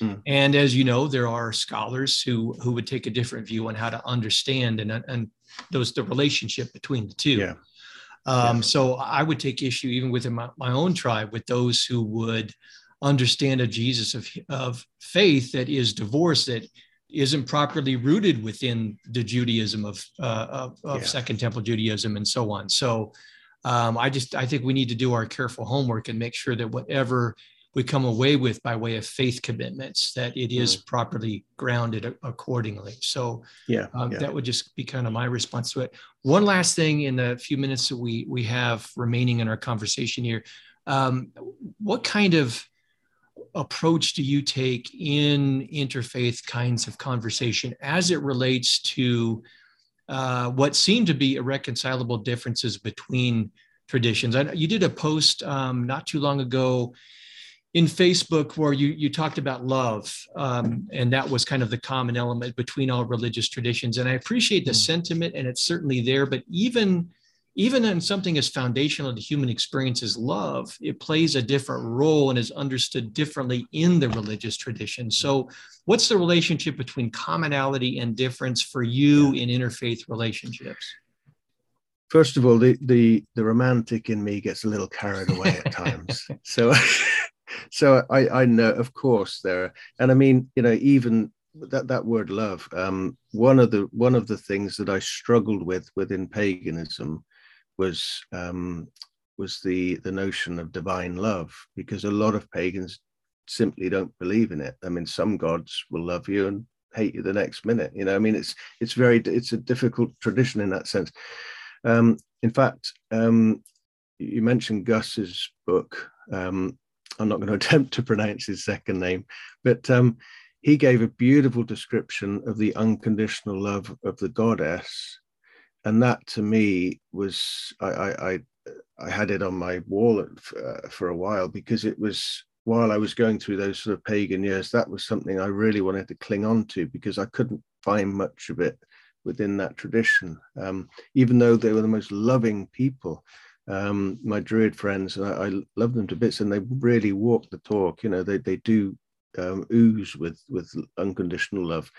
Mm. And as you know, there are scholars who who would take a different view on how to understand and and those the relationship between the two. Yeah. Um, yeah. So I would take issue even within my, my own tribe with those who would understand a Jesus of of faith that is divorced, that isn't properly rooted within the Judaism of uh, of, of yeah. Second Temple Judaism and so on. So um, I just I think we need to do our careful homework and make sure that whatever we come away with by way of faith commitments, that it is mm. properly grounded accordingly. So yeah, um, yeah, that would just be kind of my response to it. One last thing in the few minutes that we we have remaining in our conversation here, um, what kind of approach do you take in interfaith kinds of conversation as it relates to uh, what seem to be irreconcilable differences between traditions? I, you did a post um, not too long ago in Facebook where you you talked about love, um, and that was kind of the common element between all religious traditions. And I appreciate the sentiment, and it's certainly there, but even, even in something as foundational to human experience as love, it plays a different role and is understood differently in the religious tradition. So what's the relationship between commonality and difference for you in interfaith relationships? First of all, the the, the romantic in me gets a little carried away at times. So... So I, I know, of course, there are, and I mean, you know, even that, that word love, um, one of the one of the things that I struggled with within paganism was um, was the, the notion of divine love, because a lot of pagans simply don't believe in it. I mean, some gods will love you and hate you the next minute. You know, I mean, it's it's very it's a difficult tradition in that sense. Um, In fact, um, you mentioned Gus's book. Um, I'm not going to attempt to pronounce his second name, but um, he gave a beautiful description of the unconditional love of the goddess. And that to me was, I, I, I, I had it on my wall for, uh, for a while, because it was, while I was going through those sort of pagan years, that was something I really wanted to cling on to, because I couldn't find much of it within that tradition. Um, even though they were the most loving people, um, my Druid friends, and I, I love them to bits, and they really walk the talk. You know, they, they do um, ooze with, with unconditional love,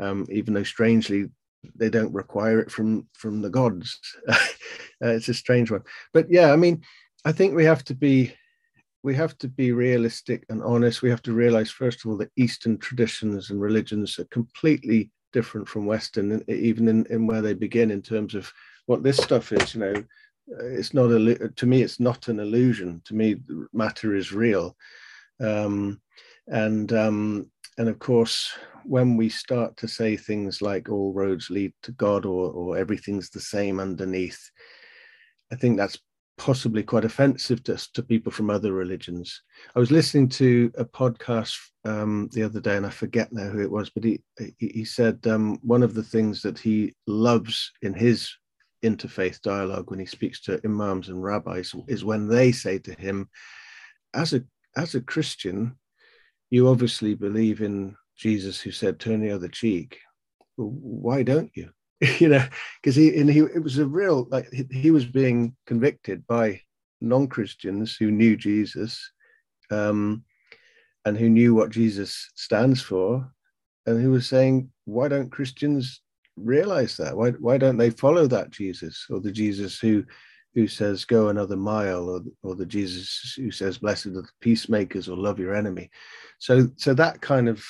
um, even though strangely, they don't require it from, from the gods. uh, it's a strange one. But yeah, I mean, I think we have to be, we have to be realistic and honest. We have to realize, first of all, that Eastern traditions and religions are completely different from Western, even in, in where they begin, in terms of what this stuff is. You know, it's not a, to me, it's not an illusion. To me, matter is real. Um, and, um, and of course, when we start to say things like all roads lead to God, or, or everything's the same underneath, I think that's possibly quite offensive to, to people from other religions. I was listening to a podcast um, the other day, and I forget now who it was, but he, he said um, one of the things that he loves in his interfaith dialogue when he speaks to imams and rabbis is when they say to him, as a, as a Christian, you obviously believe in Jesus, who said, turn the other cheek. Well, why don't you? You know, because he, and he, it was a real, like he, he was being convicted by non-Christians who knew Jesus um, and who knew what Jesus stands for, and who was saying, why don't Christians realize that? Why, why don't they follow that Jesus, or the Jesus who, who says, go another mile, or, or the Jesus who says, blessed are the peacemakers, or love your enemy. So, so that kind of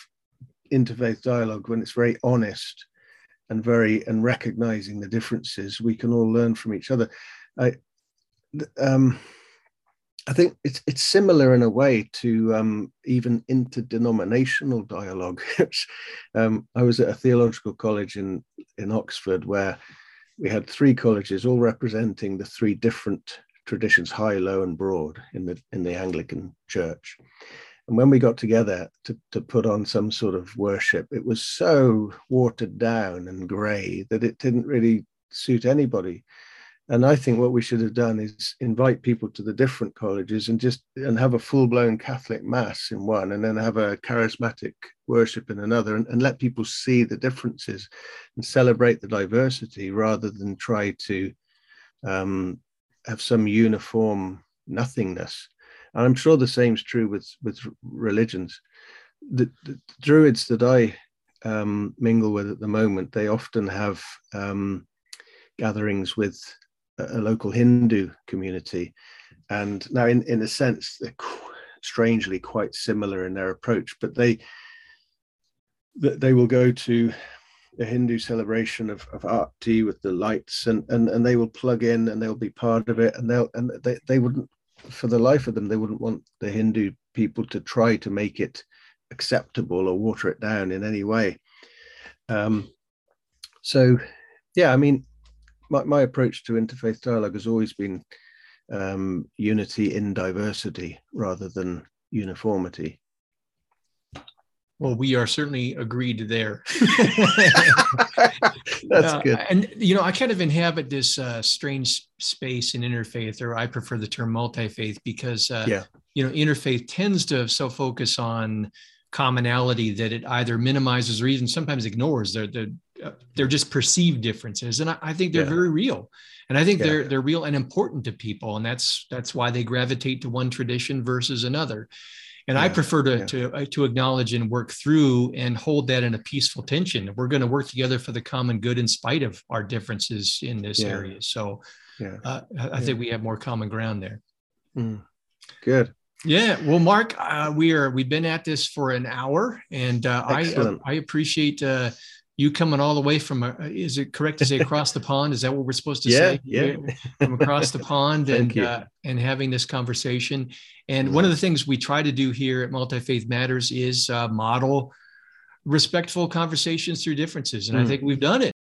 interfaith dialogue, when it's very honest and very, and recognizing the differences, we can all learn from each other. I, um, I think it's, it's similar in a way to um, even interdenominational dialogue. um, I was at a theological college in, in Oxford, where we had three colleges, all representing the three different traditions, high, low, and broad, in the in the Anglican Church. And when we got together to, to put on some sort of worship, it was so watered down and grey that it didn't really suit anybody. And I think what we should have done is invite people to the different colleges and just and have a full-blown Catholic mass in one, and then have a charismatic worship in another, and, and let people see the differences and celebrate the diversity, rather than try to um, have some uniform nothingness. And I'm sure the same is true with, with religions. The, the Druids that I um, mingle with at the moment, they often have um, gatherings with a local Hindu community, and now in, in a sense they're strangely quite similar in their approach, but they they will go to a Hindu celebration of, of arti with the lights, and, and and they will plug in, and they'll be part of it, and they'll and they, they wouldn't, for the life of them, they wouldn't want the Hindu people to try to make it acceptable or water it down in any way. Um, so yeah, I mean, My, my approach to interfaith dialogue has always been um, unity in diversity rather than uniformity. Well, we are certainly agreed there. That's uh, good. And, you know, I kind of inhabit this uh, strange space in interfaith, or I prefer the term multi-faith, because, uh, yeah. you know, interfaith tends to so focus on commonality that it either minimizes or even sometimes ignores the, the they're just perceived differences. And I, I think they're yeah. very real. And I think yeah. they're, they're real and important to people. And that's, that's why they gravitate to one tradition versus another. And yeah. I prefer to, yeah. to, to acknowledge and work through and hold that in a peaceful tension. We're going to work together for the common good in spite of our differences in this yeah. area. So yeah. uh, I yeah. think we have more common ground there. Mm. Good. Yeah. Well, Mark, uh, we are, we've been at this for an hour, and uh, I, uh, I appreciate uh you coming all the way from, uh, is it correct to say across the pond? Is that what we're supposed to yeah, say? Yeah. From across the pond and uh, and having this conversation. And mm-hmm. one of the things we try to do here at Multi-Faith Matters is uh, model respectful conversations through differences. And mm. I think we've done it.